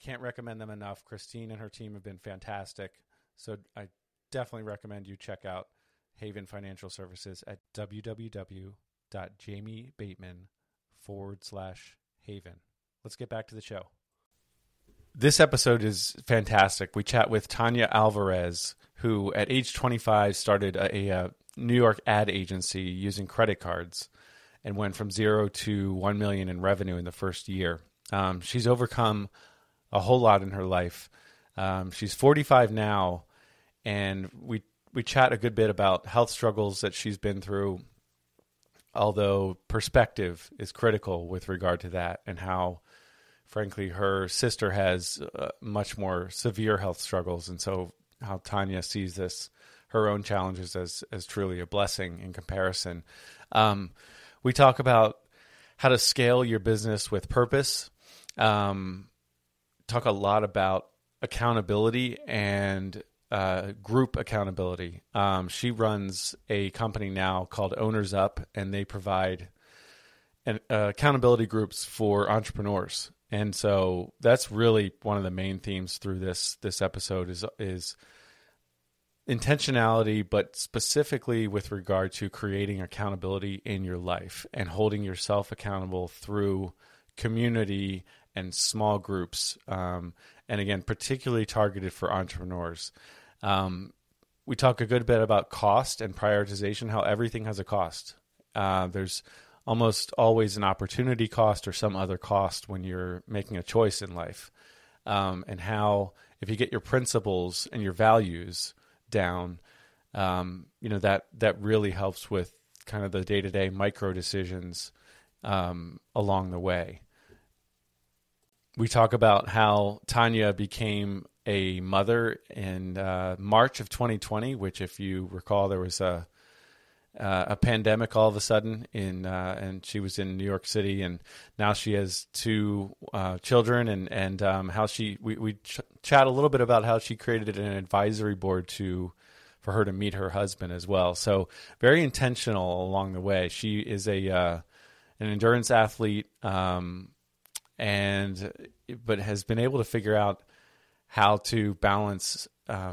Can't recommend them enough. Christine and her team have been fantastic. So I definitely recommend you check out Haven Financial Services at www.jamiebateman.com/Haven. Let's get back to the show. This episode is fantastic. We chat with Tanya Alvarez, who at age 25 started a New York ad agency using credit cards and went from zero to $1 million in revenue in the first year. She's overcome a whole lot in her life. She's 45 now, and we chat a good bit about health struggles that she's been through, although perspective is critical with regard to that, and how, frankly, her sister has much more severe health struggles, and so how Tanya sees this, her own challenges, as truly a blessing in comparison. We talk about how to scale your business with purpose, talk a lot about accountability and group accountability. She runs a company now called Owners Up, and they provide accountability groups for entrepreneurs. And so that's really one of the main themes through this episode is intentionality, but specifically with regard to creating accountability in your life and holding yourself accountable through community and small groups, and again, particularly targeted for entrepreneurs. We talk a good bit about cost and prioritization, how everything has a cost. There's almost always an opportunity cost or some other cost when you're making a choice in life, and how if you get your principles and your values down, that really helps with kind of the day-to-day micro decisions along the way. We talk about how Tanya became a mother in March of 2020, which, if you recall, there was a pandemic all of a sudden, and she was in New York City, and now she has two children, and how she we chat a little bit about how she created an advisory board for her to meet her husband as well. So very intentional along the way. She is an endurance athlete. But has been able to figure out how to balance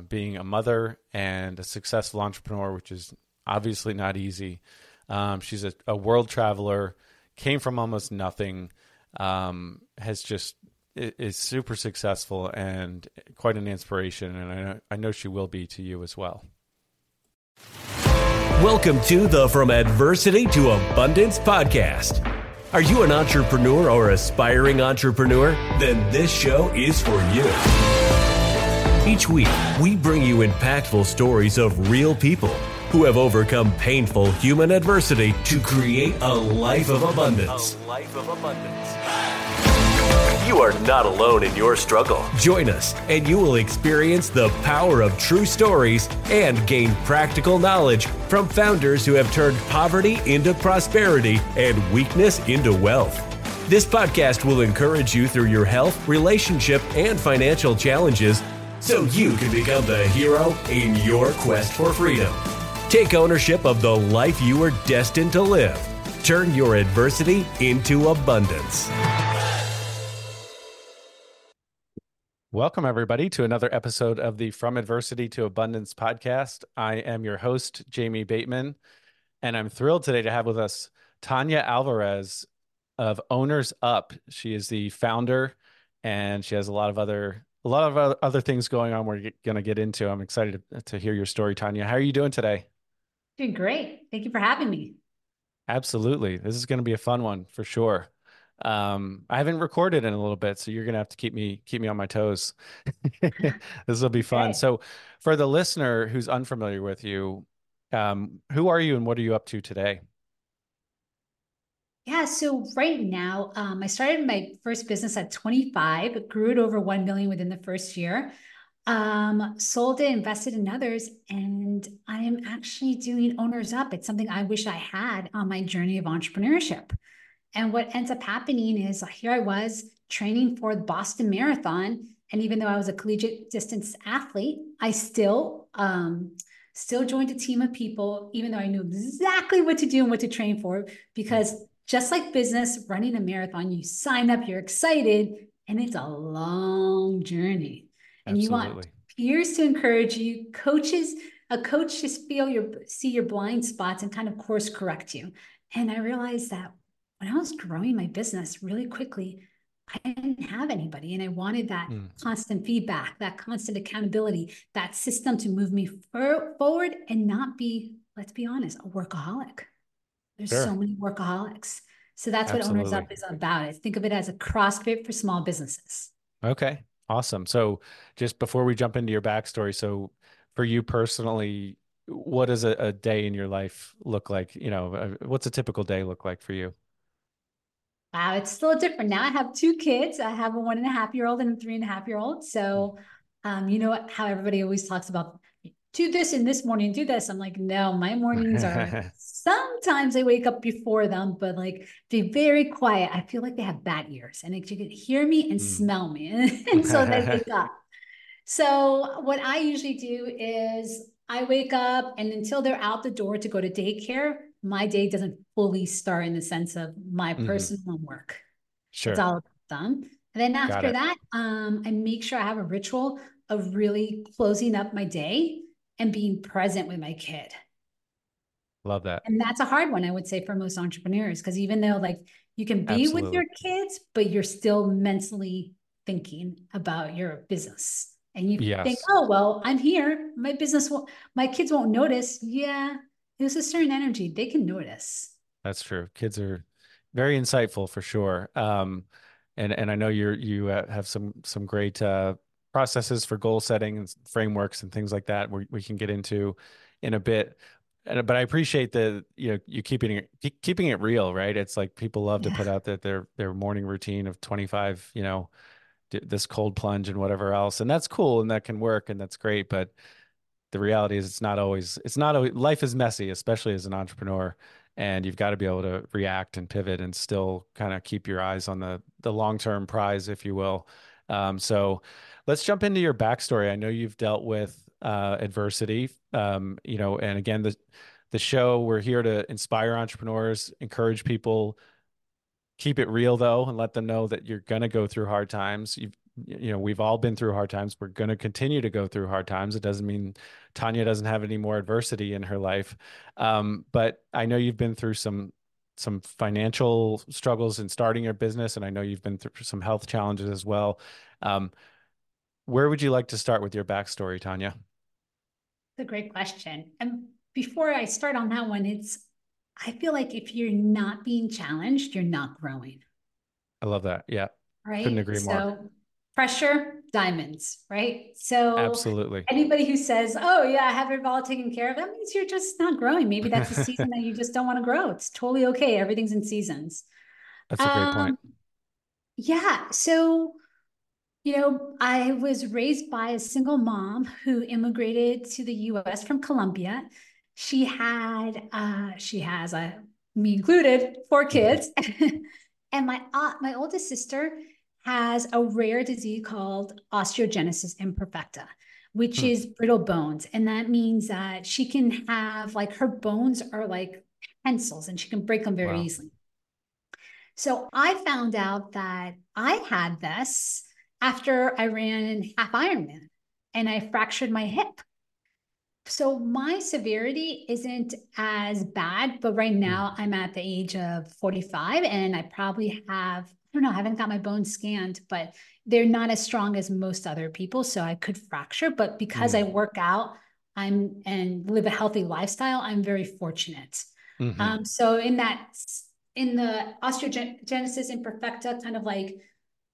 being a mother and a successful entrepreneur, which is obviously not easy. She's a world traveler, came from almost nothing, is super successful and quite an inspiration. And I know she will be to you as well. Welcome to the From Adversity to Abundance podcast. Are you an entrepreneur or aspiring entrepreneur? Then this show is for you. Each week, we bring you impactful stories of real people who have overcome painful human adversity to create a life of abundance. A life of abundance. You are not alone in your struggle. Join us, and you will experience the power of true stories and gain practical knowledge from founders who have turned poverty into prosperity and weakness into wealth. This podcast will encourage you through your health, relationship, and financial challenges so you can become the hero in your quest for freedom. Take ownership of the life you are destined to live. Turn your adversity into abundance. Welcome, everybody, to another episode of the From Adversity to Abundance podcast. I am your host, Jamie Bateman, and I'm thrilled today to have with us Tanya Alvarez of Owners Up. She is the founder, and she has a lot of other a lot of other things going on we're going to get into. I'm excited to hear your story, Tanya. How are you doing today? Doing great. Thank you for having me. Absolutely. This is going to be a fun one for sure. I haven't recorded in a little bit, so you're going to have to keep me on my toes. This will be fun. Okay. So for the listener who's unfamiliar with you, who are you and what are you up to today? Yeah. So right now, I started my first business at 25, grew it over 1 million within the first year, sold it, invested in others, and I am actually doing Owners Up. It's something I wish I had on my journey of entrepreneurship. And what ends up happening is here I was training for the Boston Marathon. And even though I was a collegiate distance athlete, I still joined a team of people, even though I knew exactly what to do and what to train for, because just like business, running a marathon, you sign up, you're excited, and it's a long journey. And Absolutely. You want peers to encourage you, coaches, a coach to see your blind spots and kind of course correct you. And I realized that when I was growing my business really quickly, I didn't have anybody. And I wanted that constant feedback, that constant accountability, that system to move me forward and not be, let's be honest, a workaholic. There's so many workaholics. So that's Absolutely. What Owners Up is about. I think of it as a CrossFit for small businesses. Okay, awesome. So just before we jump into your backstory, so for you personally, what does a day in your life look like? You know, what's a typical day look like for you? Wow, it's still different. Now I have two kids. I have a 1.5-year-old and a 3.5-year-old. So you know how everybody always talks about do this in this morning, do this. I'm like, no, my mornings are sometimes I wake up before them, but like be very quiet. I feel like they have bat ears and you can hear me and smell me. And so they wake up. So what I usually do is I wake up, and until they're out the door to go to daycare, my day doesn't fully start in the sense of my personal work. Sure. It's all about them. And then after that, I make sure I have a ritual of really closing up my day and being present with my kid. Love that. And that's a hard one, I would say, for most entrepreneurs, because even though like you can be Absolutely. With your kids, but you're still mentally thinking about your business. And you Yes. think, oh, well, I'm here. My kids won't notice. Yeah. There's a certain energy. They can notice. That's true. Kids are very insightful for sure. And I know you have some great processes for goal setting and frameworks and things like that we can get into in a bit. But I appreciate the, you keeping it real, right? It's like people love to put out that their morning routine of 25, this cold plunge and whatever else. And that's cool. And that can work. And that's great. But the reality is it's not always, life is messy, especially as an entrepreneur, and you've got to be able to react and pivot and still kind of keep your eyes on the long-term prize, if you will. So let's jump into your backstory. I know you've dealt with adversity, and again, the show, we're here to inspire entrepreneurs, encourage people, keep it real though, and let them know that you're going to go through hard times. We've all been through hard times. We're going to continue to go through hard times. It doesn't mean Tanya doesn't have any more adversity in her life. But I know you've been through some financial struggles in starting your business. And I know you've been through some health challenges as well. Where would you like to start with your backstory, Tanya? That's a great question. And before I start on that one, I feel like if you're not being challenged, you're not growing. I love that. Yeah. Right. Couldn't agree more. So pressure, diamonds, right? So Absolutely. Anybody who says, oh yeah, I have it all taken care of, that means you're just not growing. Maybe that's a season that you just don't want to grow. It's totally okay. Everything's in seasons. That's a great point. Yeah. So, I was raised by a single mom who immigrated to the US from Colombia. She had, me included, 4 kids. And my oldest sister has a rare disease called osteogenesis imperfecta, which is brittle bones. And that means that she can have her bones are like pencils and she can break them very easily. So I found out that I had this after I ran half Ironman and I fractured my hip. So my severity isn't as bad, but right now I'm at the age of 45 and I probably have don't know, I haven't got my bones scanned, but they're not as strong as most other people. So I could fracture, but because I work out and live a healthy lifestyle, I'm very fortunate. Mm-hmm. So in the osteogenesis imperfecta, kind of like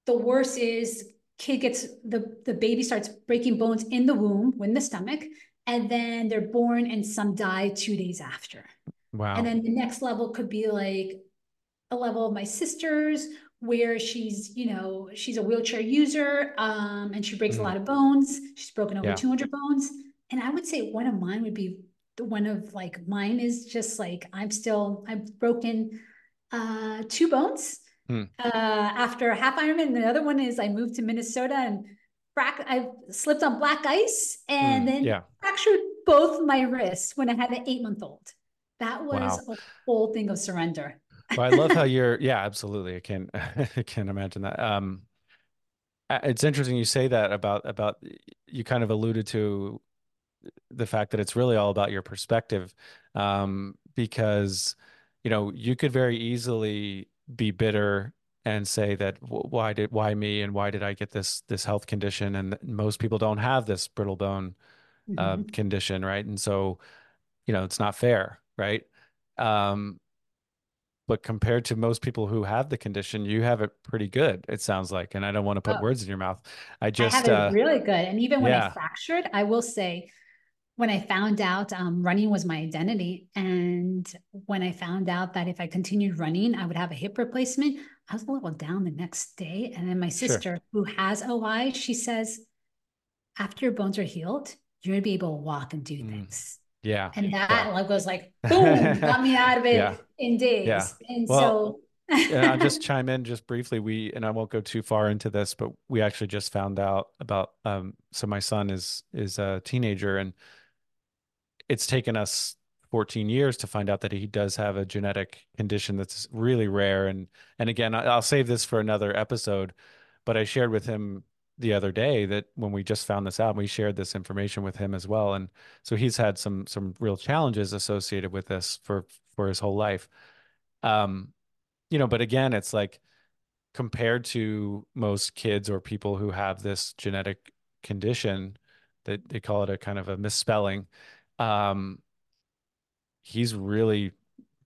the worst is kid gets, the baby starts breaking bones in the womb, in the stomach, and then they're born and some die 2 days after. Wow. And then the next level could be like a level of my sister's, where she's, you know, she's a wheelchair user, and she breaks a lot of bones. She's broken over 200 bones. And I would say one of mine would be mine is just like, I've broken 2 bones after a half Ironman. And the other one is I moved to Minnesota and I slipped on black ice and then fractured both my wrists when I had an 8-month-old. That was a whole thing of surrender. Well, I love how you're, absolutely. I can imagine that. It's interesting you say that about you kind of alluded to the fact that it's really all about your perspective, because, you know, you could very easily be bitter and say that why me, and why did I get this health condition? And most people don't have this brittle bone condition, right? And so, you know, it's not fair, right? But compared to most people who have the condition, you have it pretty good, it sounds like. And I don't want to put words in your mouth. I have it really good. And even when I fractured, I will say, when I found out running was my identity, and when I found out that if I continued running, I would have a hip replacement, I was a little down the next day. And then my sister, who has OI, she says, after your bones are healed, you're going to be able to walk and do things. Yeah. And that goes like, boom, got me out of it in days. Yeah. And and I'll just chime in just briefly. And I won't go too far into this, but we actually just found out about, so my son is a teenager, and it's taken us 14 years to find out that he does have a genetic condition that's really rare. And again, I'll save this for another episode, but I shared with him the other day that when we just found this out, we shared this information with him as well. And so he's had some real challenges associated with this for his whole life. You know, but again, it's like, compared to most kids or people who have this genetic condition, that they call it a kind of a misspelling, he's really,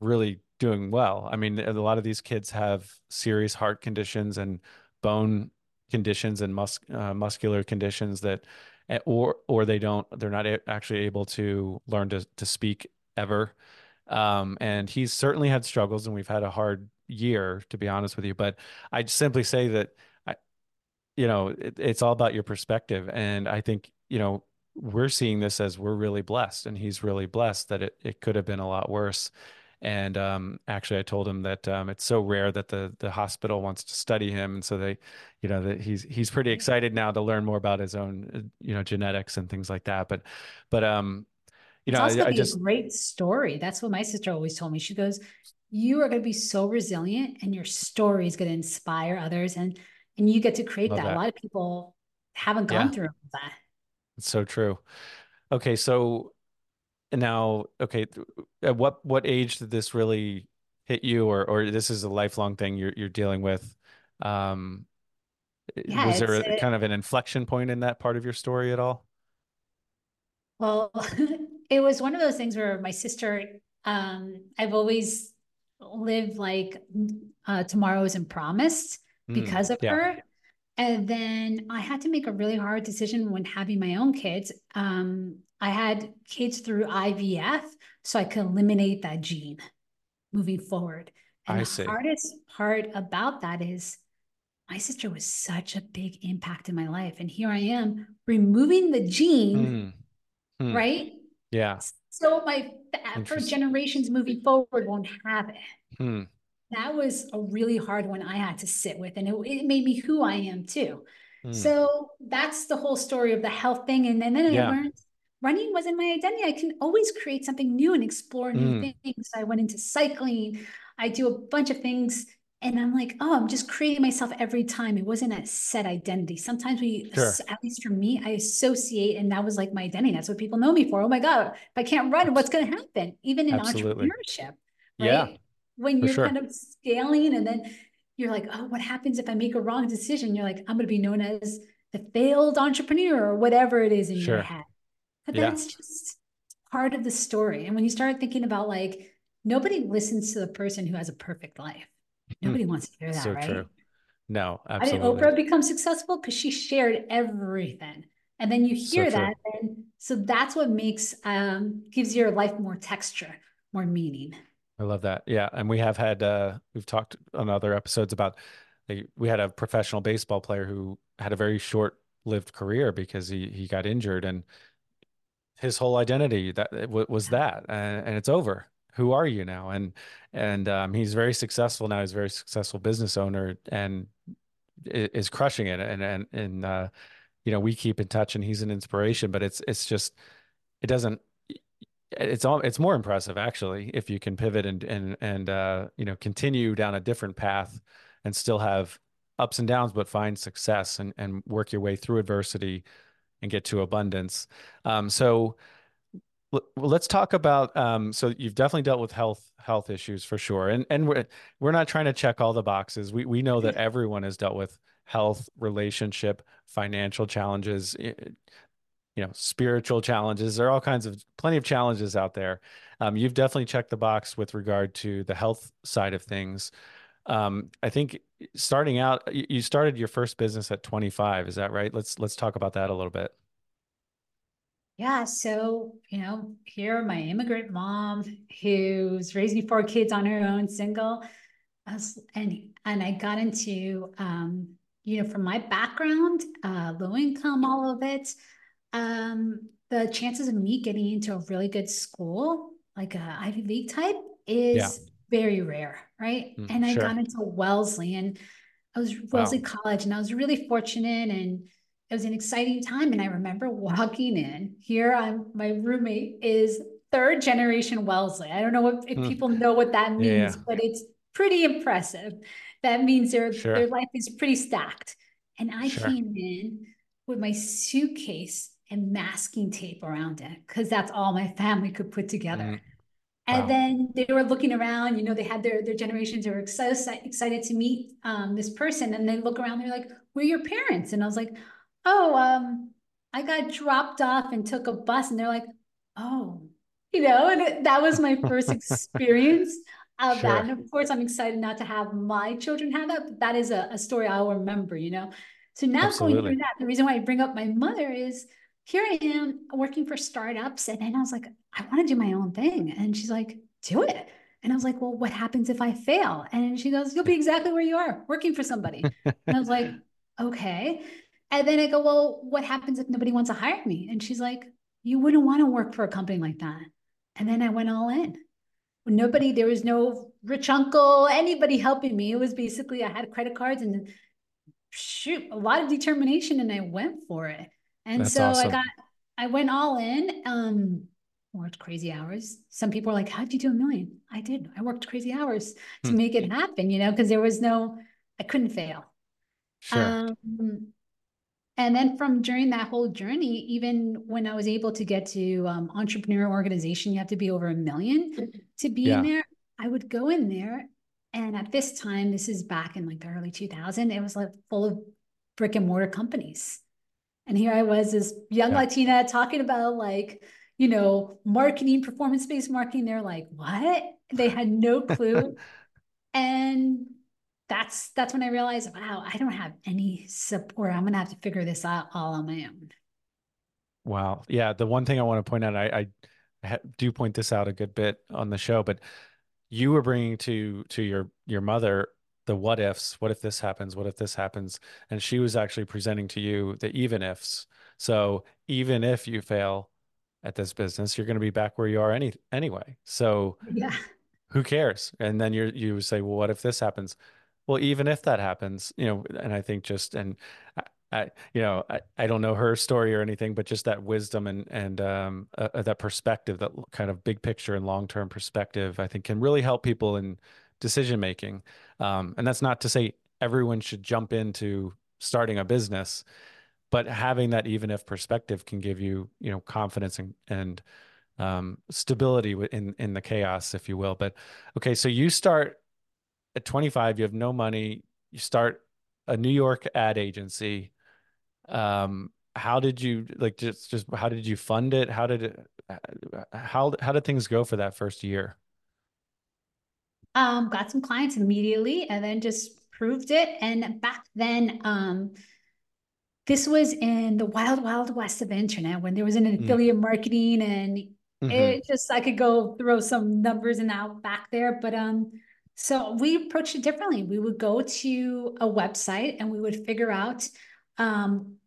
really doing well. I mean, a lot of these kids have serious heart conditions and bone conditions and muscular conditions that, or they're not actually able to learn to speak ever. And he's certainly had struggles, and we've had a hard year, to be honest with you, but I'd simply say that, it's all about your perspective. And I think, you know, we're seeing this as we're really blessed, and he's really blessed that it could have been a lot worse. And actually, I told him that it's so rare that the hospital wants to study him, and so they, you know, that he's pretty excited now to learn more about his own, you know, genetics and things like that. But you know, it's also a great story. That's what my sister always told me. She goes, "You are going to be so resilient, and your story is going to inspire others, and you get to create that." A lot of people haven't gone through that. It's so true. Okay, so. Now, okay, at what age did this really hit you, or this is a lifelong thing you're dealing with? Was there kind of an inflection point in that part of your story at all? Well, it was one of those things where my sister, I've always lived like tomorrow isn't promised because of her. And then I had to make a really hard decision when having my own kids. I had kids through IVF, so I could eliminate that gene moving forward. And the hardest part about that is my sister was such a big impact in my life. And here I am removing the gene, right? Yeah. So for generations moving forward won't have it. That was a really hard one I had to sit with. And it made me who I am too. So that's the whole story of the health thing. And then I learned running wasn't my identity. I can always create something new and explore new things. So I went into cycling. I do a bunch of things, and I'm like, oh, I'm just creating myself every time. It wasn't a set identity. Sometimes at least for me, I associate, and that was like my identity. That's what people know me for. Oh my God, if I can't run, what's going to happen? Even in entrepreneurship, right? When you're kind of scaling, and then you're like, oh, what happens if I make a wrong decision? You're like, I'm going to be known as the failed entrepreneur or whatever it is in your head. But that's just part of the story. And when you start thinking about like, nobody listens to the person who has a perfect life. Nobody wants to hear that, so right? True. No, absolutely. I mean, Oprah become successful because she shared everything. And then you hear that. And so that's what makes, gives your life more texture, more meaning. I love that. Yeah. And we have had, we've talked on other episodes about, like, we had a professional baseball player who had a very short-lived career because he got injured, and his whole identity was that, and it's over. Who are you now? And he's very successful now. He's a very successful business owner and is crushing it. And you know, we keep in touch, and he's an inspiration, but it's more impressive actually, if you can pivot and you know, continue down a different path and still have ups and downs, but find success and work your way through adversity and get to abundance. So let's talk about, so you've definitely dealt with health issues for sure. And we're not trying to check all the boxes. We know that everyone has dealt with health, relationship, financial challenges, you know, spiritual challenges. There are plenty of challenges out there. You've definitely checked the box with regard to the health side of things. I think starting out, you started your first business at 25. Is that right? Let's talk about that a little bit. Yeah. So, you know, here, my immigrant mom who's raising 4 kids on her own, single. And I got into, you know, from my background, low income, all of it, the chances of me getting into a really good school, like a Ivy League type, is very rare. Right. And I got into Wellesley, and I was Wellesley College, and I was really fortunate, and it was an exciting time. And I remember walking in here. My roommate is 3rd generation Wellesley. I don't know if people know what that means, but it's pretty impressive. That means their life is pretty stacked. And I came in with my suitcase and masking tape around it, because that's all my family could put together. And then they were looking around, you know, they had their generations, they were so excited to meet this person. And they look around, they're like, where are your parents? And I was like, I got dropped off and took a bus. And they're like, oh, you know, and that was my first experience of that. And of course, I'm excited not to have my children have that, but that is a story I'll remember, you know? So now going through that, the reason why I bring up my mother is here I am working for startups. And then I was like, I want to do my own thing. And she's like, do it. And I was like, well, what happens if I fail? And she goes, you'll be exactly where you are, working for somebody. And I was like, okay. And then I go, well, what happens if nobody wants to hire me? And she's like, you wouldn't want to work for a company like that. And then I went all in. Nobody, there was no rich uncle, anybody helping me. It was basically, I had credit cards and a lot of determination, and I went for it. And that's so awesome. I went all in, worked crazy hours. Some people are like, how'd you do $1 million? I did. I worked crazy hours to make it happen, you know, because there was no, I couldn't fail. Sure. And then during that whole journey, even when I was able to get to entrepreneur organization, you have to be over 1 million to be in there. I would go in there. And at this time, this is back in like the early 2000s, it was like full of brick and mortar companies. And here I was, this young Latina talking about, like, you know, marketing, performance-based marketing. They're like, what? They had no clue. And that's when I realized, wow, I don't have any support. I'm going to have to figure this out all on my own. Wow. Yeah. The one thing I want to point out, I do point this out a good bit on the show, but you were bringing to your mother, the what ifs, what if this happens? What if this happens? And she was actually presenting to you the even ifs. So even if you fail at this business, you're going to be back where you are anyway. So who cares? And then you say, well, what if this happens? Well, even if that happens, you know, and I think just, and I you know, I don't know her story or anything, but just that wisdom and that perspective, that kind of big picture and long-term perspective, I think can really help people in decision-making. And that's not to say everyone should jump into starting a business, but having that even if perspective can give you, you know, confidence and stability in the chaos, if you will. But okay, so you start at 25, you have no money, you start a New York ad agency. How did you like, just how did you fund it? How did it, how did things go for that first year? Got some clients immediately and then just proved it. And back then, this was in the wild, wild west of internet when there was an affiliate marketing and it just, I could go throw some numbers and out back there, but, so we approached it differently. We would go to a website and we would figure out,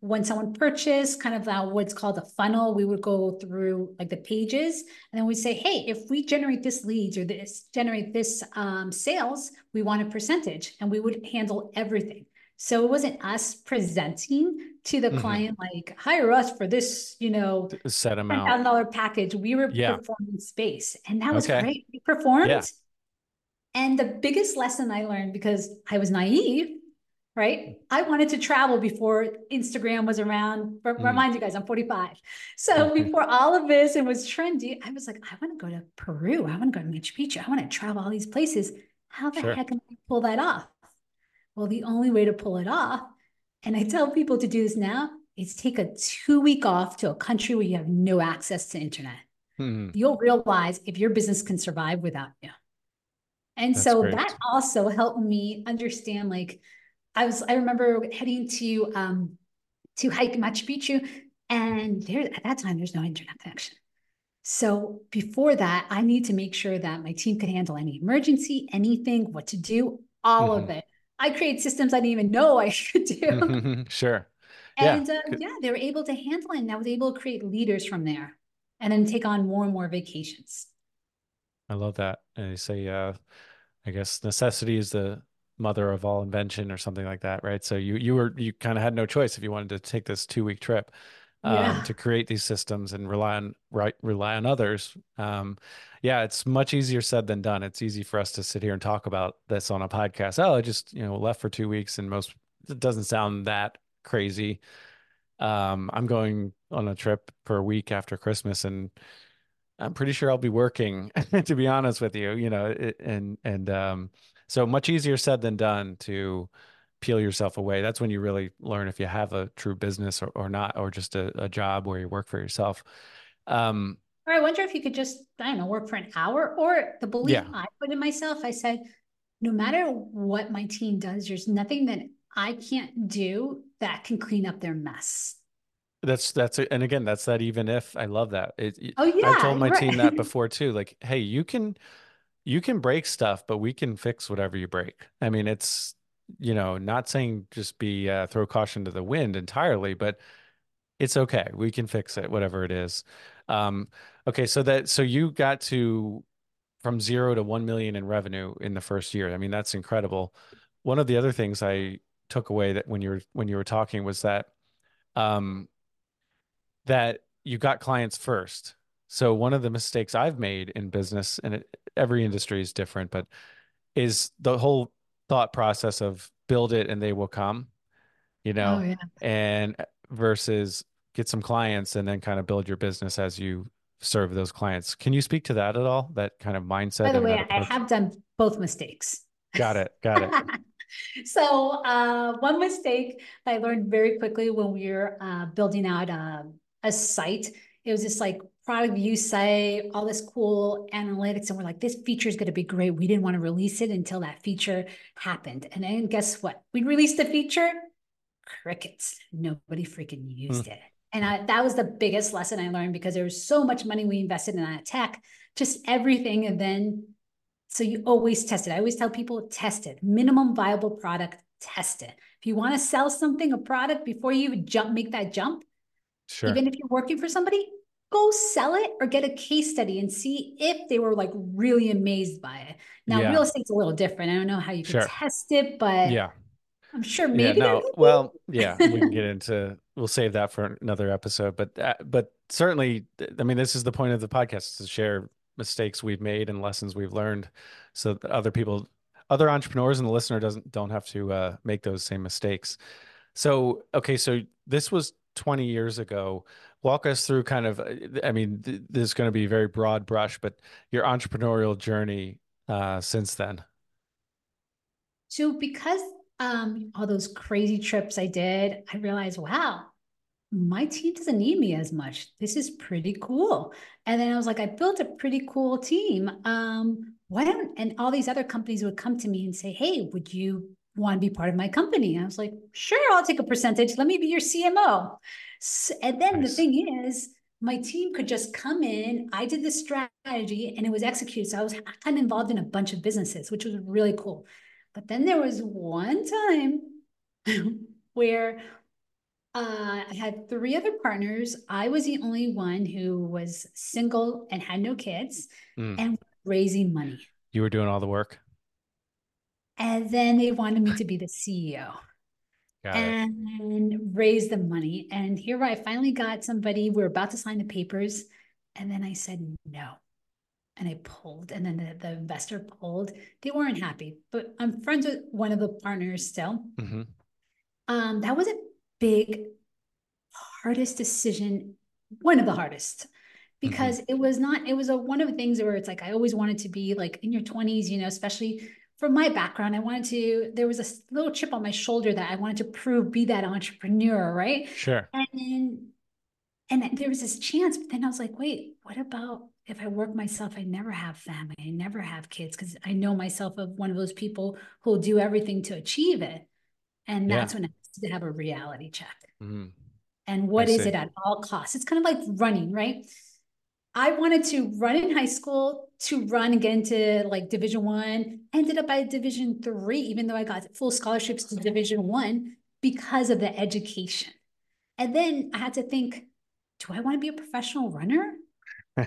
when someone purchased, kind of what's called a funnel, we would go through like the pages and then we say, hey, if we generate this leads or this generate this, sales, we want a percentage, and we would handle everything. So it wasn't us presenting to the client, like hire us for this, you know, set amount $10,000 package. We were performing space, and that was great. We performed. And the biggest lesson I learned, because I was naive, right? I wanted to travel before Instagram was around. Remind you guys, I'm 45. So before all of this and was trendy, I was like, I want to go to Peru. I want to go to Machu Picchu. I want to travel all these places. How the heck am I going to pull that off? Well, the only way to pull it off, and I tell people to do this now, is take a 2-week off to a country where you have no access to internet. You'll realize if your business can survive without you. And that's so great. That also helped me understand, like, I remember heading to hike Machu Picchu, and at that time, there's no internet connection. So before that, I need to make sure that my team could handle any emergency, anything, what to do, all of it. I create systems I didn't even know I should do. And they were able to handle it, and I was able to create leaders from there and then take on more and more vacations. I love that. And they say, I guess necessity is the mother of all invention or something like that. Right. So you kind of had no choice if you wanted to take this 2-week trip to create these systems and rely on others. It's much easier said than done. It's easy for us to sit here and talk about this on a podcast. Oh, I just, left for 2 weeks, and it doesn't sound that crazy. I'm going on a trip for a week after Christmas, and I'm pretty sure I'll be working to be honest with you, so much easier said than done to peel yourself away. That's when you really learn if you have a true business or not, or just a job where you work for yourself. Or I wonder if you could just, work for an hour, or the belief I put in myself. I said, no matter what my team does, there's nothing that I can't do that can clean up their mess. And again, that's that even if. I love that. I told my team that before too, like, hey, you can break stuff, but we can fix whatever you break. I mean, it's, not saying just be, throw caution to the wind entirely, but it's okay. We can fix it, whatever it is. Okay. So you got from 0 to 1 million in revenue in the first year. I mean, that's incredible. One of the other things I took away that when you were talking was that, that you got clients first. So one of the mistakes I've made in business, and every industry is different, but is the whole thought process of build it and they will come, and versus get some clients and then kind of build your business as you serve those clients. Can you speak to that at all? That kind of mindset? By the way, I have done both mistakes. Got it. So one mistake I learned very quickly when we were building out a site, it was just like product view site, all this cool analytics. And we're like, this feature is going to be great. We didn't want to release it until that feature happened. And then guess what? We released the feature, crickets. Nobody freaking used it. And that was the biggest lesson I learned, because there was so much money we invested in that tech, just everything. And then, so you always test it. I always tell people, test it. Minimum viable product, test it. If you want to sell something, a product, before you make that jump, even if you're working for somebody, go sell it or get a case study and see if they were like really amazed by it. Now, real estate's a little different. I don't know how you can test it, but I'm sure maybe. We can get into, we'll save that for another episode, but certainly, I mean, this is the point of the podcast, to share mistakes we've made and lessons we've learned, so that other entrepreneurs and the listener don't have to make those same mistakes. So, okay. So this was 20 years ago. Walk us through kind of, I mean, this is going to be a very broad brush, but your entrepreneurial journey since then. So because all those crazy trips I did, I realized, wow, my team doesn't need me as much. This is pretty cool. And then I was like, I built a pretty cool team. Why don't, and all these other companies would come to me and say, hey, would you want to be part of my company? And I was like, sure, I'll take a percentage. Let me be your CMO. So, and then nice. The thing is, my team could just come in. I did the strategy and it was executed. So I was kind of involved in a bunch of businesses, which was really cool. But then there was one time where I had three other partners. I was the only one who was single and had no kids and raising money. You were doing all the work? And then they wanted me to be the CEO and raise the money. And here I finally got somebody, we were about to sign the papers. And then I said, no. And I pulled, and then the investor pulled. They weren't happy, but I'm friends with one of the partners still. Mm-hmm. That was a big, hardest decision. One of the hardest, because it was not, it was a, one of the things where it's like, I always wanted to be like in your 20s, you know, especially from my background, I wanted to, there was a little chip on my shoulder that I wanted to prove, be that entrepreneur. Right. Sure. And then, and there was this chance, but then I was like, wait, what about if I work myself, I never have family, I never have kids, because I know myself of one of those people who will do everything to achieve it. And that's when I have to have a reality check. Mm-hmm. And what is it at all costs? It's kind of like running, right? I wanted to run in high school, to run and get into like Division I, ended up at Division III, even though I got full scholarships to Division I because of the education. And then I had to think, do I want to be a professional runner?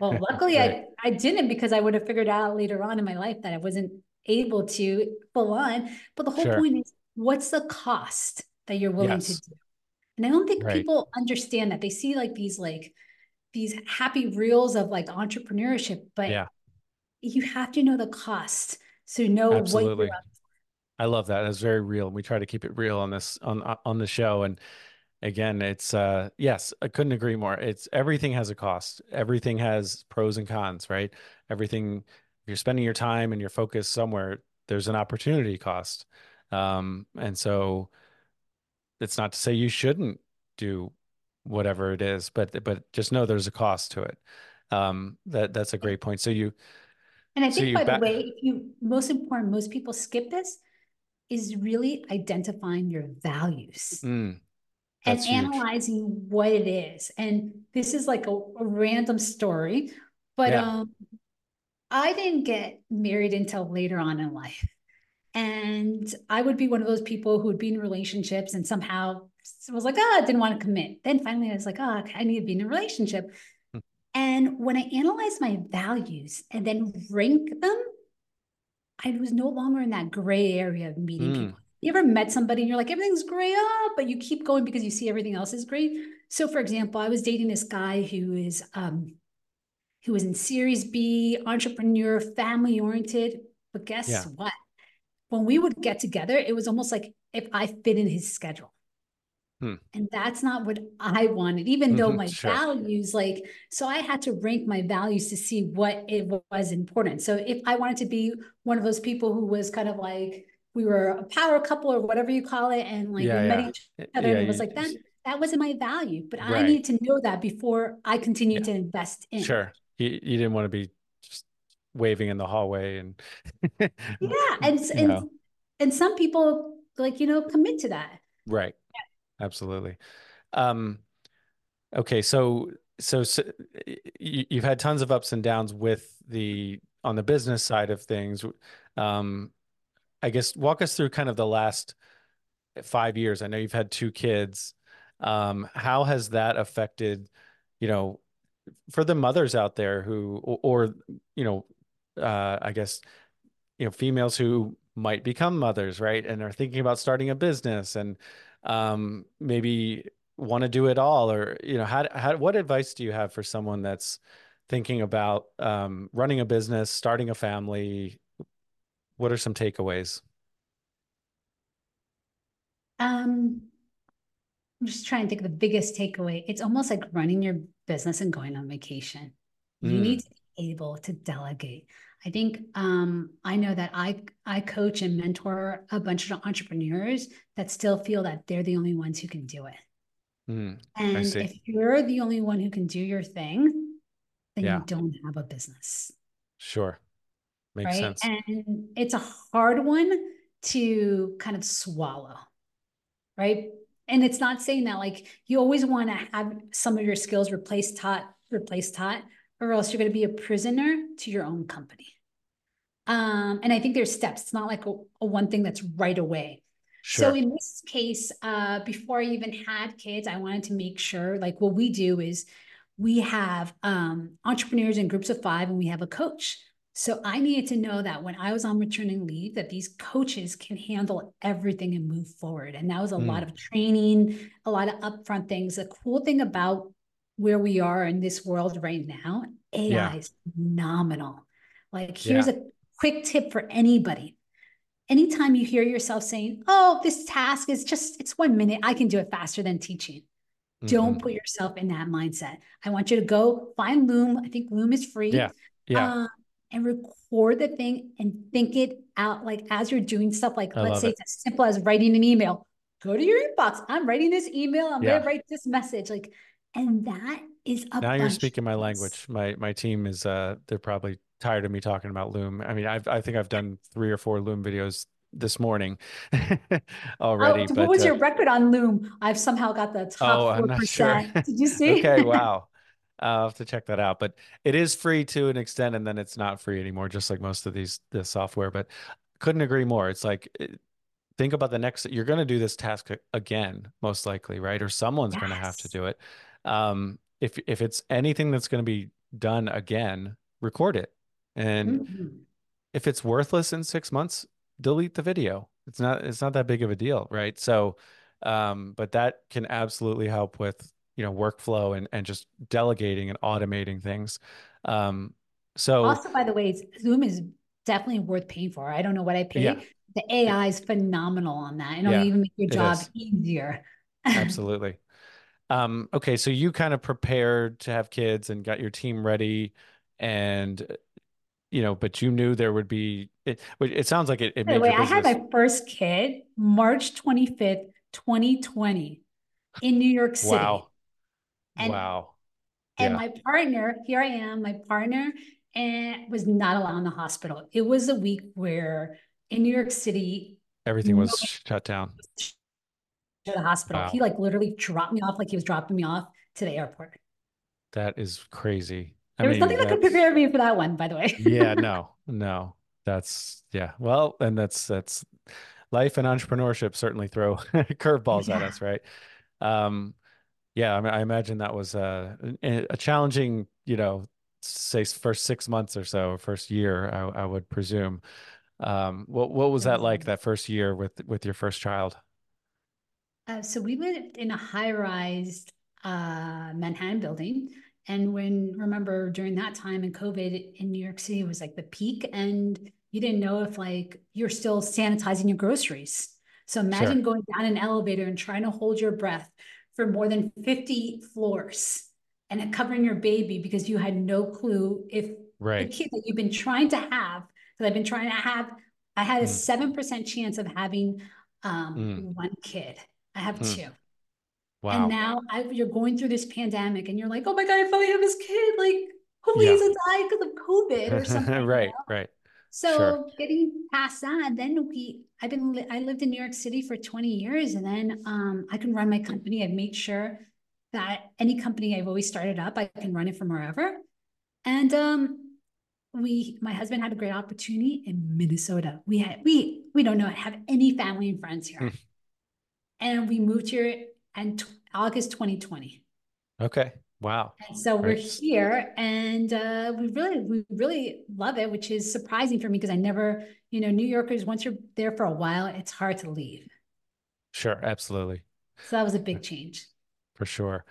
Well, luckily I didn't, because I would have figured out later on in my life that I wasn't able to full on. But the whole point is, what's the cost that you're willing to do? And I don't think people understand that. They see like these happy reels of like entrepreneurship, but you have to know the cost. So know what you're up for. I love that. That's very real. We try to keep it real on this, on the show. And again, it's, yes, I couldn't agree more. It's everything has a cost. Everything has pros and cons, right? Everything, if you're spending your time and your focus somewhere, there's an opportunity cost. And so it's not to say you shouldn't do whatever it is, but just know there's a cost to it. That's a great point. So you, and I think, so by the way, if you, most important, most people skip this, is really identifying your values. And analyzing what it is. And this is like a random story, but I didn't get married until later on in life. And I would be one of those people who would be in relationships and somehow was like, oh, I didn't want to commit. Then finally I was like, oh, I need to be in a relationship. And when I analyzed my values and then rank them, I was no longer in that gray area of meeting people. You ever met somebody and you're like, everything's great, but you keep going because you see everything else is great. So for example, I was dating this guy who was in Series B, entrepreneur, family oriented, but guess what? When we would get together, it was almost like if I fit in his schedule. And that's not what I wanted, even though my values, like, so I had to rank my values to see what it was important. So if I wanted to be one of those people who was kind of like, we were a power couple or whatever you call it. And like we met each other and it was like, that wasn't my value, but I needed to know that before I continued to invest in. You didn't want to be just waving in the hallway and and some people like, you know, commit to that. Right. Yeah. Absolutely. Okay. So you've had tons of ups and downs with on the business side of things. I guess walk us through kind of the last 5 years. I know you've had 2 kids. How has that affected, you know, for the mothers out there who, or you know, I guess, you know, females who might become mothers, right? And are thinking about starting a business and maybe want to do it all, or, you know, what advice do you have for someone that's thinking about running a business, starting a family? What are some takeaways? I'm just trying to think of the biggest takeaway. It's almost like running your business and going on vacation. You need to able to delegate. I think I know that I coach and mentor a bunch of entrepreneurs that still feel that they're the only ones who can do it. And if you're the only one who can do your thing, then you don't have a business. Sure. Makes sense. And it's a hard one to kind of swallow, right? And it's not saying that like you always want to have some of your skills replace taught, or else you're going to be a prisoner to your own company. And I think there's steps. It's not like a one thing that's right away. Sure. So in this case, before I even had kids, I wanted to make sure like what we do is we have entrepreneurs in groups of 5 and we have a coach. So I needed to know that when I was on maternity leave, that these coaches can handle everything and move forward. And that was a lot of training, a lot of upfront things. The cool thing about where we are in this world right now, AI is phenomenal. Like here's a quick tip for anybody. Anytime you hear yourself saying, oh, this task is just, it's 1 minute. I can do it faster than teaching. Mm-hmm. Don't put yourself in that mindset. I want you to go find Loom. I think Loom is free. And record the thing and think it out. Like as you're doing stuff, like let's say it's as simple as writing an email, go to your inbox. I'm writing this email. I'm going to write this message. Like, and that is a now you're speaking my language. My team is, they're probably tired of me talking about Loom. I mean, I think I've done 3 or 4 Loom videos this morning already. Oh, so but what was your record on Loom? I've somehow got the top 4%. Sure. Did you see? Okay. Wow. I'll have to check that out, but it is free to an extent. And then it's not free anymore, just like most of this software, but couldn't agree more. It's like, think about the next, you're going to do this task again, most likely, right? Or someone's going to have to do it. If it's anything that's going to be done again, record it. And if it's worthless in 6 months, delete the video. It's not that big of a deal. Right. So, but that can absolutely help with, you know, workflow and just delegating and automating things. So also, by the way, Zoom is definitely worth paying for. I don't know what I pay. Yeah. The AI is phenomenal on that. And it'll even make your job easier. Absolutely. Okay. So you kind of prepared to have kids and got your team ready and, you know, but you knew there would be, it sounds like it made your business. I had my first kid, March 25th, 2020 in New York City. Wow. And my partner, here I am, my partner was not allowed in the hospital. It was a week where in New York City, everything was shut down. To the hospital. Wow. He like literally dropped me off like he was dropping me off to the airport. That is crazy. There was nothing that could prepare me for that one, by the way. No. That's well, and that's life and entrepreneurship certainly throw curveballs at us, right? I mean, I imagine that was a challenging, you know, say first 6 months or so, first year, I would presume. What was that like, that first year with your first child? So we lived in a high-rise Manhattan building. And remember during that time in COVID in New York City was like the peak, and you didn't know if like you're still sanitizing your groceries. So imagine going down an elevator and trying to hold your breath for more than 50 floors and covering your baby because you had no clue if the kid that you've been trying to have, because I've been trying to have, I had a 7% chance of having one kid. I have two. Wow. And now you're going through this pandemic and you're like, oh my God, I finally have this kid. Like, hopefully he doesn't die because of COVID or something. So getting past that, then I lived in New York City for 20 years. And then I can run my company. I've made sure that any company I've always started up, I can run it from wherever. And my husband had a great opportunity in Minnesota. We don't have any family and friends here. And we moved here in August 2020. Okay. Wow. And so we're here, and we really love it, which is surprising for me because I never, you know, New Yorkers, once you're there for a while, it's hard to leave. Sure. Absolutely. So that was a big change. For sure.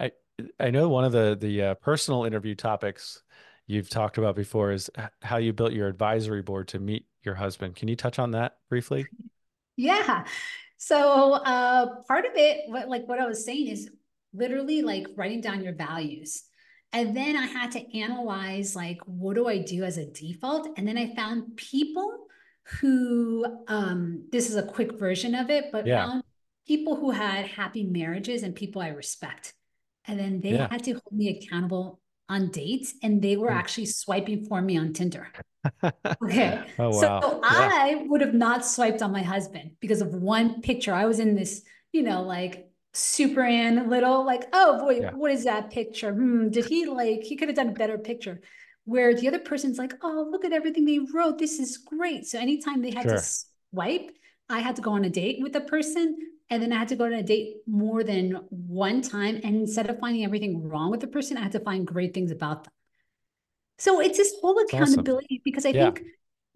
I know one of the personal interview topics you've talked about before is how you built your advisory board to meet your husband. Can you touch on that briefly? Yeah. So part of it, what I was saying is literally like writing down your values. And then I had to analyze, like, what do I do as a default? And then I found people who, this is a quick version of it, but found people who had happy marriages and people I respect. And then they had to hold me accountable on dates, and they were actually swiping for me on Tinder. Okay. Oh, wow. So I would have not swiped on my husband because of one picture. I was in this, you know, like super in little, like, oh boy, what is that picture? Did he like, he could have done a better picture, where the other person's like, oh, look at everything they wrote. This is great. So anytime they had to swipe, I had to go on a date with the person. And then I had to go on a date more than one time. And instead of finding everything wrong with the person, I had to find great things about them. So it's this whole accountability because I think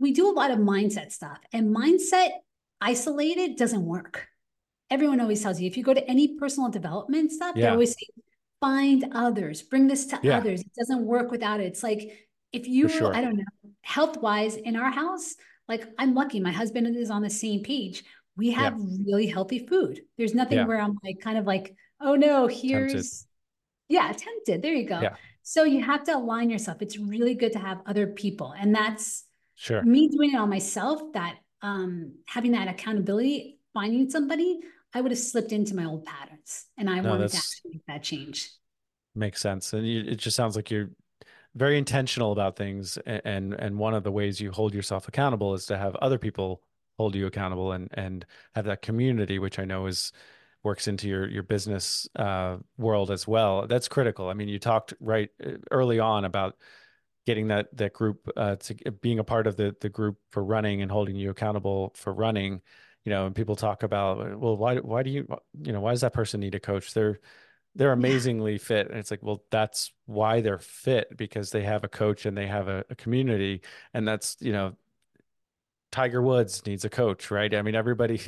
we do a lot of mindset stuff, and mindset isolated doesn't work. Everyone always tells you, if you go to any personal development stuff, they always say, find others, bring this to others. It doesn't work without it. It's like, if you, I don't know, health wise in our house, like I'm lucky, my husband is on the same page. We have really healthy food. There's nothing where I'm like, kind of like, oh no, here's tempted. There you go. Yeah. So you have to align yourself. It's really good to have other people. And that's me doing it on myself, that having that accountability, finding somebody, I would have slipped into my old patterns, and I wanted to actually make that change. Makes sense. And it just sounds like you're very intentional about things. And one of the ways you hold yourself accountable is to have other people hold you accountable, and have that community, which I know is works into your business world as well. That's critical. I mean, you talked right early on about getting that group, to being a part of the group for running and holding you accountable for running. You know, and people talk about, well, why do you know, why does that person need a coach? They're amazingly fit. And it's like, well, that's why they're fit, because they have a coach and they have a community. And that's, you know, Tiger Woods needs a coach, right? I mean, everybody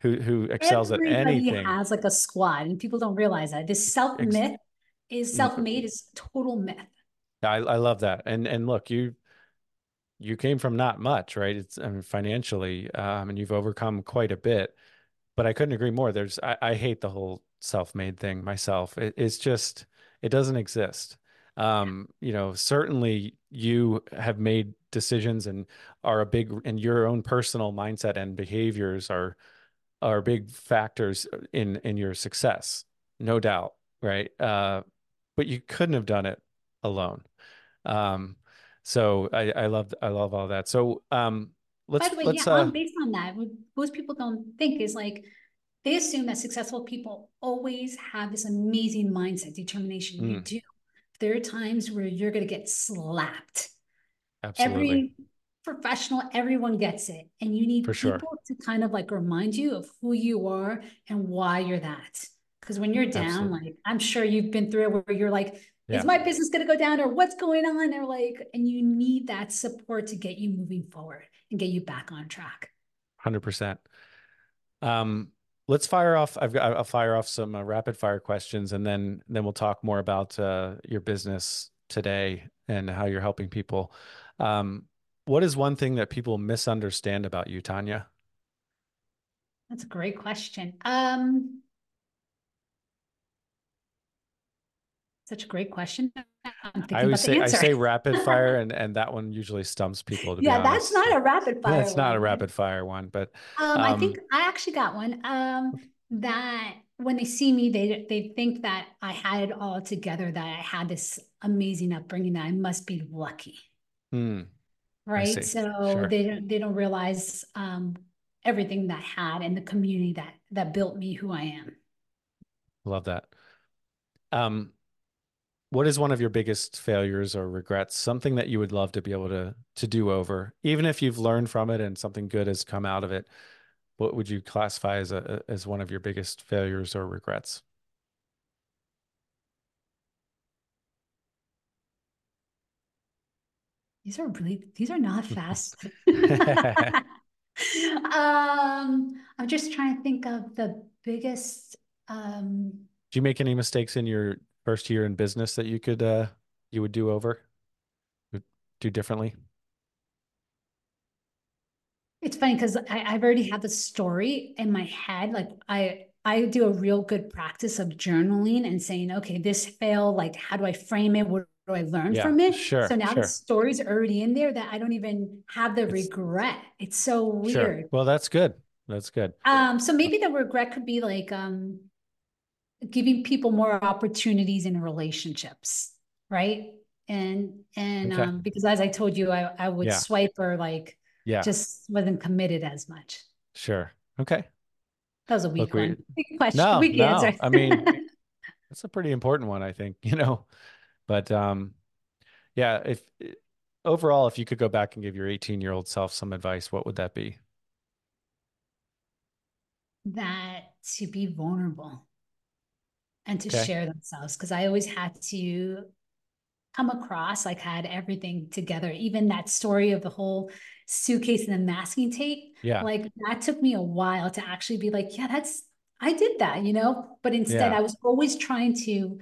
who excels at anything. Everybody has like a squad, and people don't realize that. This self-myth is self-made is total myth. I love that. And look, you came from not much, right? It's, I mean, financially, and you've overcome quite a bit, but I couldn't agree more. I hate the whole self-made thing myself. It's just, it doesn't exist. You know, certainly you have made decisions and are a big, and your own personal mindset and behaviors are big factors in your success, no doubt. Right. But you couldn't have done it alone. So I love all that. So, let's, by the way, based on that, what most people don't think is, like, they assume that successful people always have this amazing mindset, determination. You do. There are times where you're going to get slapped. Absolutely. Every professional, everyone gets it. And you need people to kind of like remind you of who you are and why you're that. Because when you're down, like, I'm sure you've been through it, where you're like, is my business going to go down, or what's going on? Or like, and you need that support to get you moving forward and get you back on track. 100%. Let's fire off. I'll fire off some rapid fire questions, and then we'll talk more about your business today and how you're helping people. What is one thing that people misunderstand about you, Tanya? That's a great question. Such a great question. I say rapid fire, and that one usually stumps people. To be honest. That's not a rapid fire. That's not a rapid fire one, but I think I actually got one that when they see me, they think that I had it all together, that I had this amazing upbringing, that I must be lucky. Right. So they don't realize everything that I had and the community that built me who I am. Love that. What is one of your biggest failures or regrets, something that you would love to be able to do over, even if you've learned from it and something good has come out of it? What would you classify as as one of your biggest failures or regrets? These are not fast. I'm just trying to think of the biggest. Do you make any mistakes in your first year in business that you could, you would do over, do differently? It's funny because I've already had the story in my head. Like I do a real good practice of journaling and saying, okay, this failed, like, how do I frame it? What do I learn from it? Sure, so now the stories are already in there that I don't even have the regret. It's so weird. Sure. Well, that's good. That's good. So maybe the regret could be like, giving people more opportunities in relationships. Right. And, okay. Because as I told you, I would swipe or like, just wasn't committed as much. Sure. Okay. That was a weak one. Big question. No, weak answer. I mean, that's a pretty important one, I think, you know, but, yeah, if overall, if you could go back and give your 18-year-old self some advice, what would that be? That to be vulnerable and to share themselves. 'Cause I always had to come across like had everything together, even that story of the whole suitcase and the masking tape. Yeah. Like that took me a while to actually be like, yeah, that's, I did that, you know, but instead I was always trying to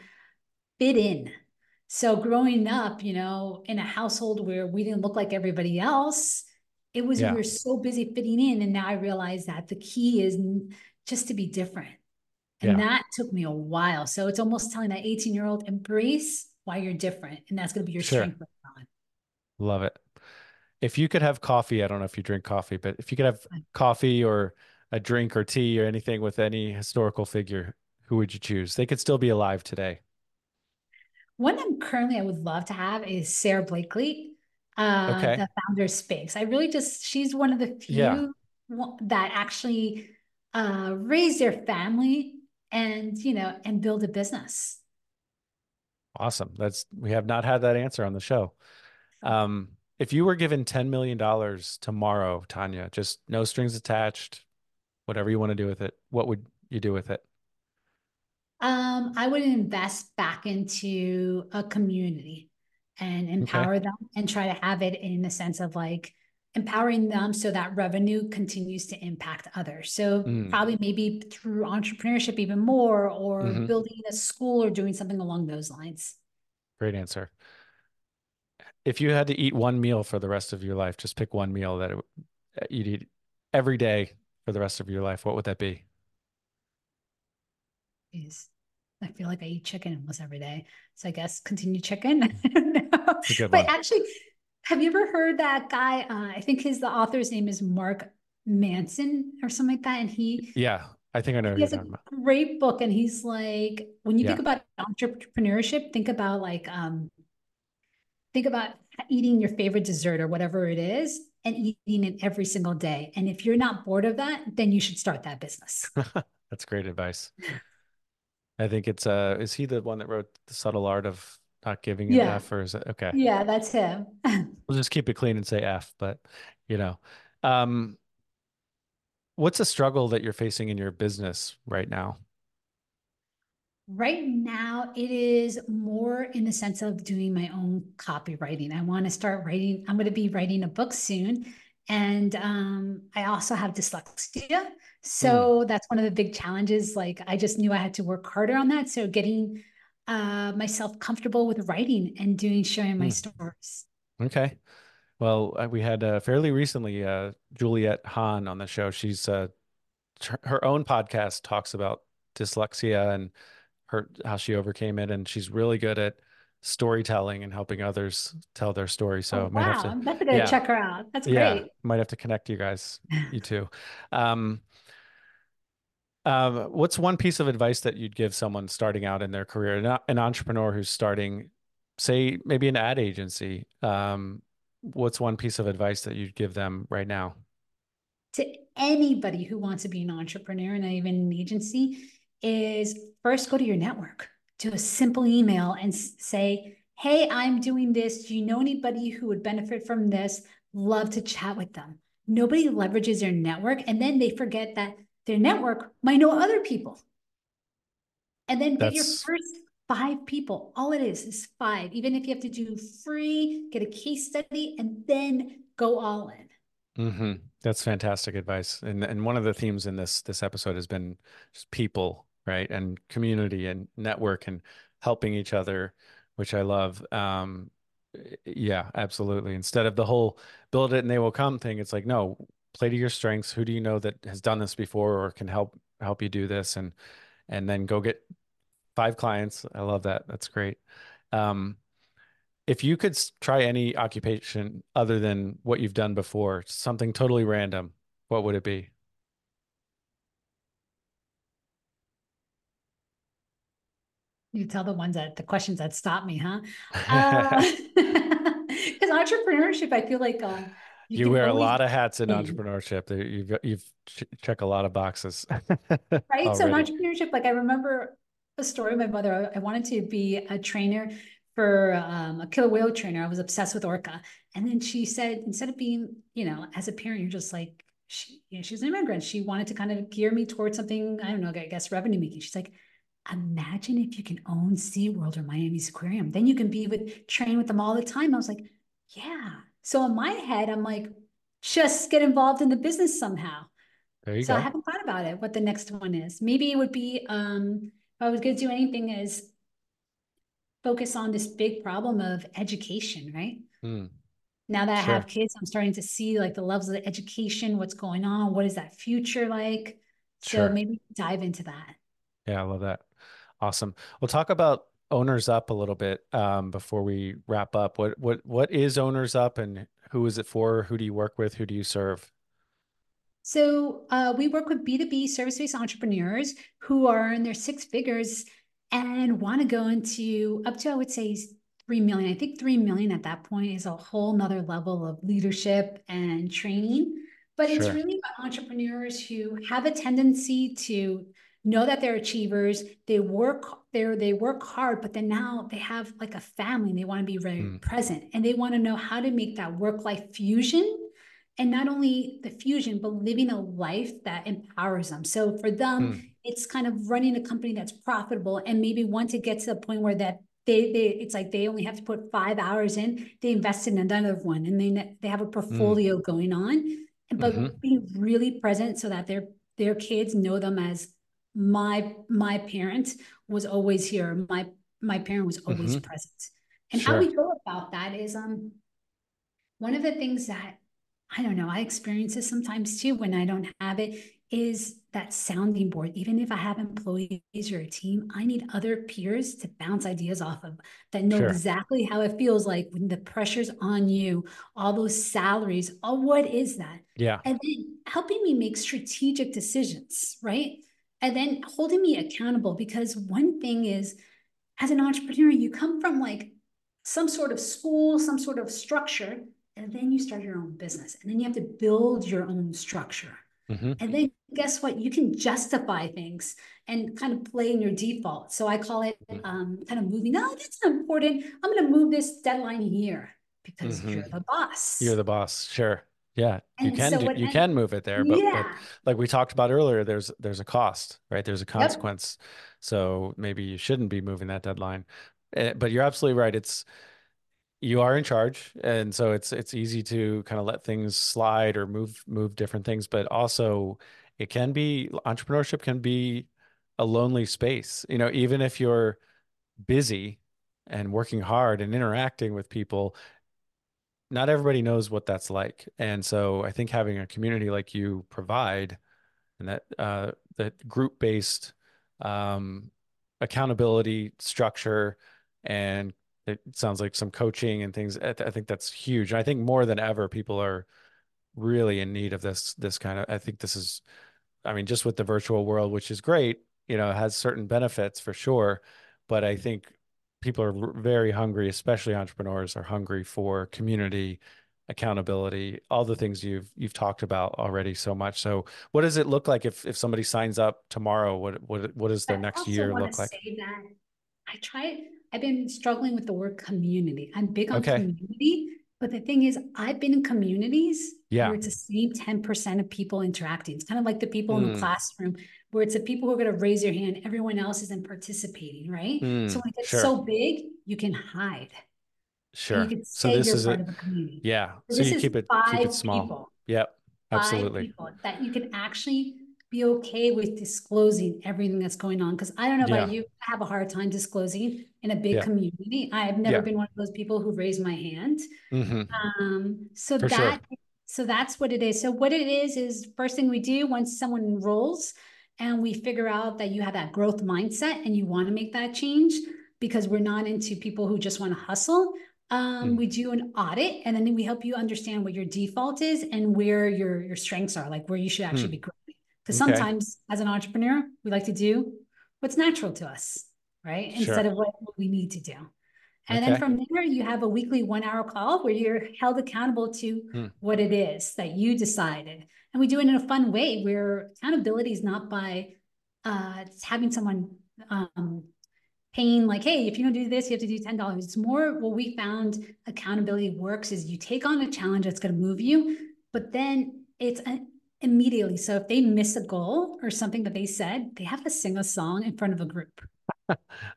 fit in. So growing up, you know, in a household where we didn't look like everybody else, it was, we were so busy fitting in. And now I realize that the key is just to be different. And that took me a while. So it's almost telling that 18-year-old, embrace why you're different. And that's going to be your strength. Love it. If you could have coffee, I don't know if you drink coffee, but if you could have coffee or a drink or tea or anything with any historical figure, who would you choose? They could still be alive today. One I'm currently, I would love to have is Sarah Blakely, the founder of Spanx. I really just, she's one of the few that actually raise their family and, you know, and build a business. Awesome. We have not had that answer on the show. If you were given $10 million tomorrow, Tanya, just no strings attached, whatever you want to do with it, what would you do with it? I would invest back into a community and empower them and try to have it in the sense of like empowering them so that revenue continues to impact others. So probably maybe through entrepreneurship even more, or building a school or doing something along those lines. Great answer. If you had to eat one meal for the rest of your life, just pick one meal that you'd eat every day for the rest of your life, what would that be? Jeez. I feel like I eat chicken almost every day. So I guess continue chicken. I don't know. But actually, have you ever heard that guy? I think the author's name is Mark Manson or something like that. And he, I think I know. He has a great book. And he's like, when you think about entrepreneurship, think about like, think about eating your favorite dessert or whatever it is and eating it every single day. And if you're not bored of that, then you should start that business. That's great advice. I think it's, is he the one that wrote The Subtle Art of Not Giving an F, or is it? Okay. Yeah, that's him. We'll just keep it clean and say F, but you know, what's a struggle that you're facing in your business right now? Right now, it is more in the sense of doing my own copywriting. I want to start writing. I'm going to be writing a book soon. And I also have dyslexia. So that's one of the big challenges. Like I just knew I had to work harder on that. So getting myself comfortable with writing and sharing my stories. Okay. Well, we had fairly recently Juliet Hahn on the show. She's her own podcast talks about dyslexia and how she overcame it. And she's really good at storytelling and helping others tell their story. So I'm definitely going to check her out. That's great. Might have to connect you guys, you two. What's one piece of advice that you'd give someone starting out in their career, an entrepreneur who's starting, say, maybe an ad agency? What's one piece of advice that you'd give them right now? To anybody who wants to be an entrepreneur and even an agency is first go to your network, do a simple email and say, hey, I'm doing this. Do you know anybody who would benefit from this? Love to chat with them. Nobody leverages their network. And then they forget that their network might know other people. And then get your first 5 people. All it is 5. Even if you have to do free, get a case study, and then go all in. Mm-hmm. That's fantastic advice. And one of the themes in this episode has been just people, right? And community and network and helping each other, which I love. Yeah, absolutely. Instead of the whole build it and they will come thing, it's like, no, play to your strengths. Who do you know that has done this before or can help help you do this, and then go get 5 clients. I love that. That's great. If you could try any occupation other than what you've done before, something totally random, what would it be? You tell the ones that, the questions that stop me, huh? Because entrepreneurship, I feel like you wear a lot of hats in entrepreneurship. You've checked a lot of boxes, right? Already. So in entrepreneurship, like I remember a story of my mother. I wanted to be a trainer for a killer whale trainer. I was obsessed with orca, and then she said, instead of being, you know, as a parent, you're just like, she's an immigrant. She wanted to kind of gear me towards something. I don't know. I guess revenue making. She's like, imagine if you can own SeaWorld or Miami's aquarium, then you can be train with them all the time. I was like, yeah. So in my head, I'm like, just get involved in the business somehow. So I haven't thought about it, what the next one is. Maybe it would be, if I was going to do anything, is focus on this big problem of education, right? Now that I have kids, I'm starting to see like the levels of education, what's going on, what is that future like? So maybe dive into that. Yeah, I love that. Awesome. We'll talk about Owners Up a little bit before we wrap up. What is Owners Up, and who is it for? Who do you work with? Who do you serve? So we work with B2B service-based entrepreneurs who are in their 6 figures and want to go into up to, I would say, 3 million. I think 3 million at that point is a whole nother level of leadership and training. But it's really about entrepreneurs who have a tendency to know that they're achievers. They work hard, but then now they have like a family and they want to be very present, and they want to know how to make that work-life fusion. And not only the fusion, but living a life that empowers them. So for them, it's kind of running a company that's profitable, and maybe once it gets to the point where that it's like they only have to put 5 hours in, they invest in another one, and they have a portfolio going on, but being really present so that their kids know them as, my parent was always here. My parent was always present. And how we go about that is one of the things that, I don't know, I experience this sometimes too when I don't have it, is that sounding board. Even if I have employees or a team, I need other peers to bounce ideas off of that know exactly how it feels like when the pressure's on you, all those salaries, all what is that? Yeah. And then helping me make strategic decisions, right? And then holding me accountable, because one thing is, as an entrepreneur, you come from like some sort of school, some sort of structure, and then you start your own business. And then you have to build your own structure. And then guess what? You can justify things and kind of play in your default. So I call it kind of moving, oh, that's not important. I'm going to move this deadline here because you're the boss. You're the boss. Sure. Yeah, and you can move it there, but like we talked about earlier, there's a cost, right? There's a consequence. So maybe you shouldn't be moving that deadline, but you're absolutely right. You are in charge. And so it's easy to kind of let things slide or move different things, but also entrepreneurship can be a lonely space, you know, even if you're busy and working hard and interacting with people, not everybody knows what that's like. And so I think having a community like you provide, and that group-based accountability structure, and it sounds like some coaching and things, I think that's huge. And I think more than ever, people are really in need of this kind of, I think this is, I mean, just with the virtual world, which is great, you know, it has certain benefits for sure. But I think people are very hungry, especially entrepreneurs are hungry for community, accountability, all the things you've talked about already so much. So what does it look like if somebody signs up tomorrow? What does their next year look like? I've been struggling with the word community. I'm big on community, but the thing is, I've been in communities where it's the same 10% of people interacting. It's kind of like the people in the classroom, where it's the people who are going to raise your hand, everyone else isn't participating, right? So when it gets so big, you can hide. Sure. And you can say you're part of a community. Yeah. So you keep it small. People, yep. Absolutely. 5 people that you can actually be okay with disclosing everything that's going on. Because I don't know about you, I have a hard time disclosing in a big community. I've never been one of those people who raised my hand. So that's what it is. So what it is first thing we do once someone enrolls, and we figure out that you have that growth mindset and you want to make that change, because we're not into people who just want to hustle. We do an audit, and then we help you understand what your default is and where your strengths are, like where you should actually be growing. Because sometimes as an entrepreneur, we like to do what's natural to us, right? Instead of what we need to do. And then from there, you have a weekly 1-hour call where you're held accountable to what it is that you decided. And we do it in a fun way where accountability is not by having someone paying like, hey, if you don't do this, you have to do $10. It's more what we found accountability works is you take on a challenge that's going to move you, but then it's immediately. So if they miss a goal or something that they said, they have to sing a song in front of a group.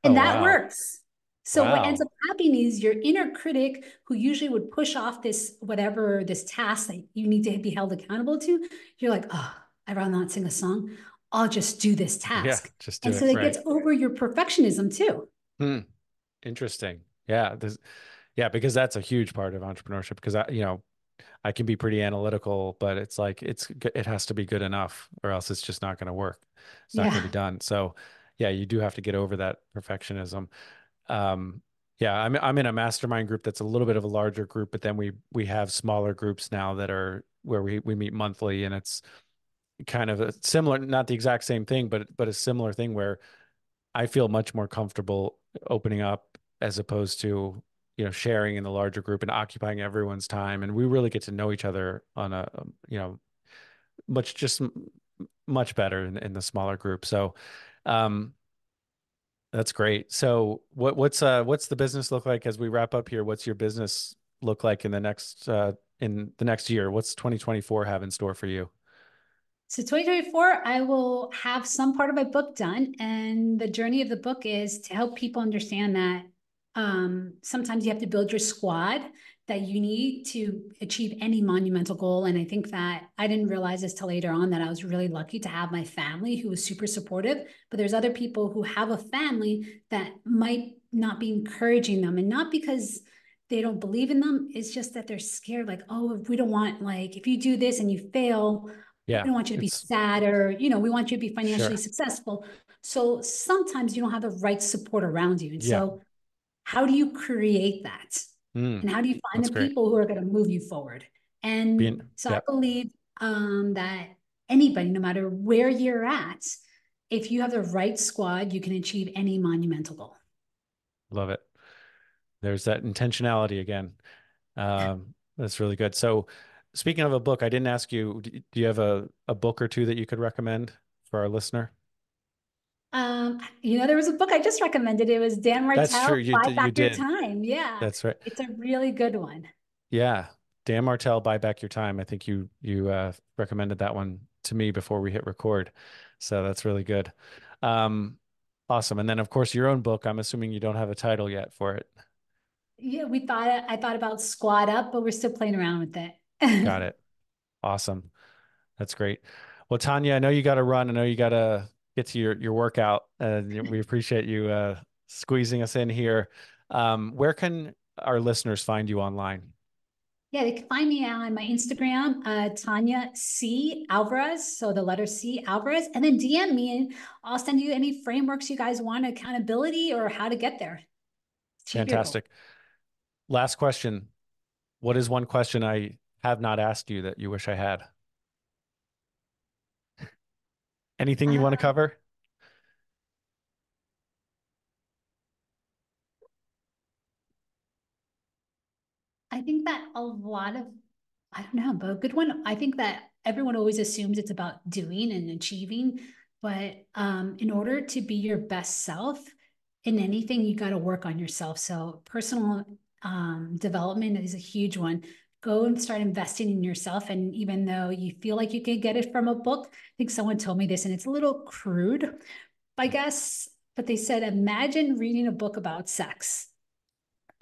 And that works. So what ends up happening is your inner critic, who usually would push off this, whatever, this task that you need to be held accountable to, you're like, oh, I'd rather not sing a song. I'll just do this task. Yeah, just do and it, so it gets over your perfectionism too. Interesting. Yeah. Because that's a huge part of entrepreneurship, because I can be pretty analytical, but it's like, it has to be good enough or else it's just not going to work. It's not going to be done. So yeah, you do have to get over that perfectionism. I'm in a mastermind group that's a little bit of a larger group, but then we have smaller groups now that are where we meet monthly, and it's kind of a similar, not the exact same thing, but a similar thing where I feel much more comfortable opening up as opposed to, sharing in the larger group and occupying everyone's time. And we really get to know each other on a, much better in the smaller group. So, that's great. So what's the business look like as we wrap up here? What's your business look like in the next year? What's 2024 have in store for you? So 2024, I will have some part of my book done. And the journey of the book is to help people understand that sometimes you have to build your squad that you need to achieve any monumental goal. And I think that I didn't realize this till later on that I was really lucky to have my family who was super supportive, but there's other people who have a family that might not be encouraging them, and not because they don't believe in them. It's just that they're scared. Like, oh, we don't want, like, if you do this and you fail, we don't want you to be sad, or, we want you to be financially successful. So sometimes you don't have the right support around you. And so how do you create that? And how do you find the people who are going to move you forward? And I believe that anybody, no matter where you're at, if you have the right squad, you can achieve any monumental goal. Love it. There's that intentionality again. That's really good. So speaking of a book, I didn't ask you, do you have a book or two that you could recommend for our listener? There was a book I just recommended. It was Dan Martell, Buy Back Your Time. Yeah, that's right. It's a really good one. Yeah. Dan Martell, Buy Back Your Time. I think you recommended that one to me before we hit record. So that's really good. Awesome. And then of course your own book, I'm assuming you don't have a title yet for it. Yeah, I thought about Squad Up, but we're still playing around with it. Got it. Awesome. That's great. Well, Tanya, I know you got to run. I know you got to get to your workout, and we appreciate you squeezing us in here. Where can our listeners find you online? Yeah, they can find me on my Instagram, Tanya C. Alvarez. So the letter C, Alvarez, and then DM me and I'll send you any frameworks you guys want, accountability or how to get there. Fantastic. Last question. What is one question I have not asked you that you wish I had? Anything you want to cover? I think that I don't know, but a good one. I think that everyone always assumes it's about doing and achieving, but in order to be your best self in anything, you got to work on yourself. So personal development is a huge one. Go and start investing in yourself. And even though you feel like you can get it from a book, I think someone told me this, and it's a little crude, I guess, but they said, imagine reading a book about sex,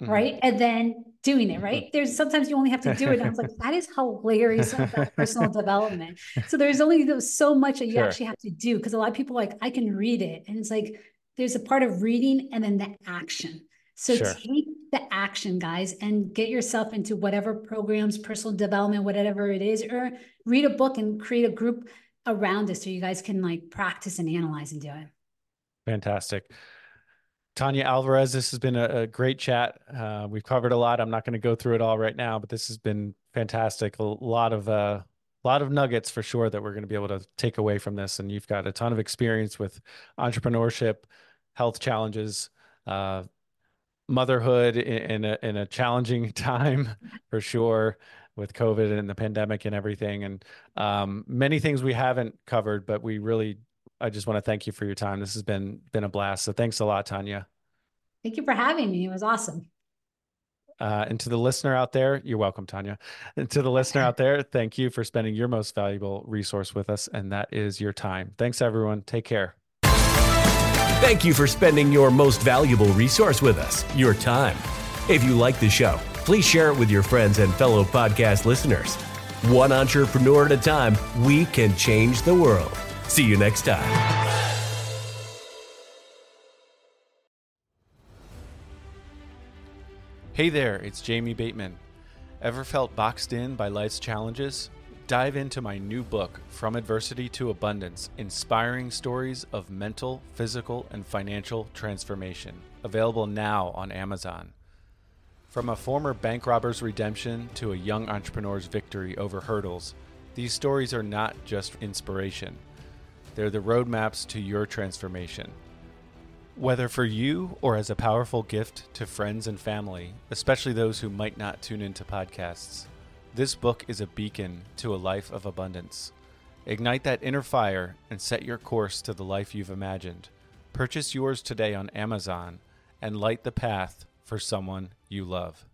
right? And then doing it, right? There's sometimes you only have to do it. And I was like, that is hilarious about personal development. So there's only so much that you actually have to do. Cause a lot of people are like, I can read it. And it's like, there's a part of reading and then the action. So take the action, guys, and get yourself into whatever programs, personal development, whatever it is, or read a book and create a group around it so you guys can like practice and analyze and do it. Fantastic. Tanya Alvarez, this has been a great chat. We've covered a lot. I'm not going to go through it all right now, but this has been fantastic. A lot of nuggets for sure that we're going to be able to take away from this. And you've got a ton of experience with entrepreneurship, health challenges, motherhood in a challenging time for sure with COVID and the pandemic and everything. And many things we haven't covered, but I just want to thank you for your time. This has been a blast. So thanks a lot, Tanya. Thank you for having me. It was awesome. And to the listener out there, you're welcome, Tanya. And to the listener out there, thank you for spending your most valuable resource with us. And that is your time. Thanks, everyone. Take care. Thank you for spending your most valuable resource with us, your time. If you like the show, please share it with your friends and fellow podcast listeners. One entrepreneur at a time, we can change the world. See you next time. Hey there, it's Jamie Bateman. Ever felt boxed in by life's challenges? Dive into my new book, From Adversity to Abundance, Inspiring Stories of Mental, Physical, and Financial Transformation, available now on Amazon. From a former bank robber's redemption to a young entrepreneur's victory over hurdles, these stories are not just inspiration. They're the roadmaps to your transformation. Whether for you or as a powerful gift to friends and family, especially those who might not tune into podcasts, this book is a beacon to a life of abundance. Ignite that inner fire and set your course to the life you've imagined. Purchase yours today on Amazon and light the path for someone you love.